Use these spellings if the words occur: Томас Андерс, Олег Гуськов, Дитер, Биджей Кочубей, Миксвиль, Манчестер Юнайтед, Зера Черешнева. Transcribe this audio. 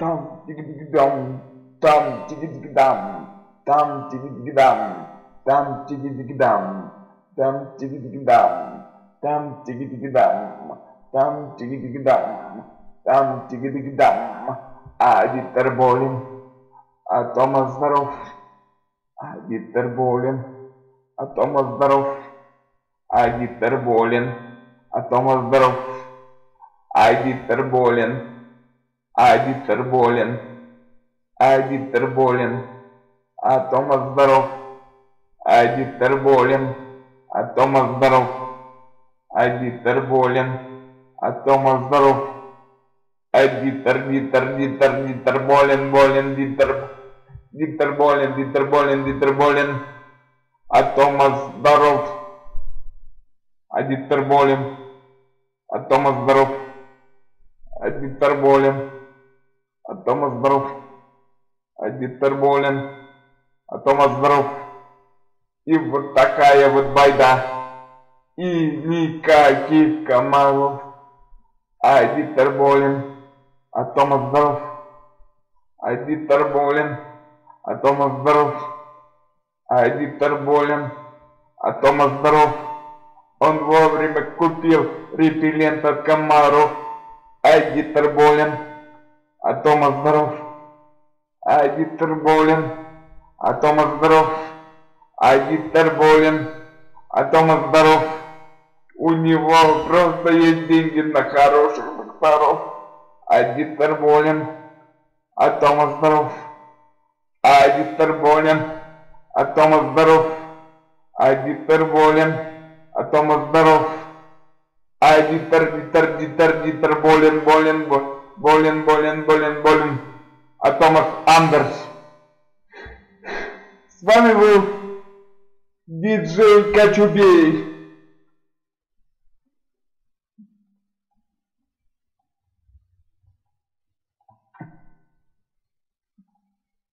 там тигидам, там тигидам, там тигидам, там тигидам, там тигидам, там тигидам, там тигидам, там тигидам. А Дитер болен, а Томас здоров. А Дитер болен, а Томас здоров. А Дитер болен, а Томас здоров. А Дитер болен, а Дитер болен, а Дитер болен, а Томас здоров. А Дитер болен, а Томас здоров. А Дитер болен, а Томас здоров. А Дитер болен, Дитер болен, а Томас здоров. А Дитер болен, а Томас здоров. А Дитер болен, а Томас здоров. А Дитер болен, а Томас здоров. И вот такая вот байда. И никаких комаров. А Дитер болен, а Томас здоров. А Дитер болен, а Томас здоров. А Дитер болен, а Томас здоров. Он вовремя купил репеллент от комаров. А Дитер болен, а Томас здоров. А Дитер болен, а Томас здоров. А Дитер болен, а Томас здоров. У него просто есть деньги на хороших докторов. А Дитер болен, а Томас здоров. А Дитер болен, а Томас здоров. А Дитер болен, а Томас здоров. А Дитер болен. А Томас Андерс. С вами был Биджей Кочубей.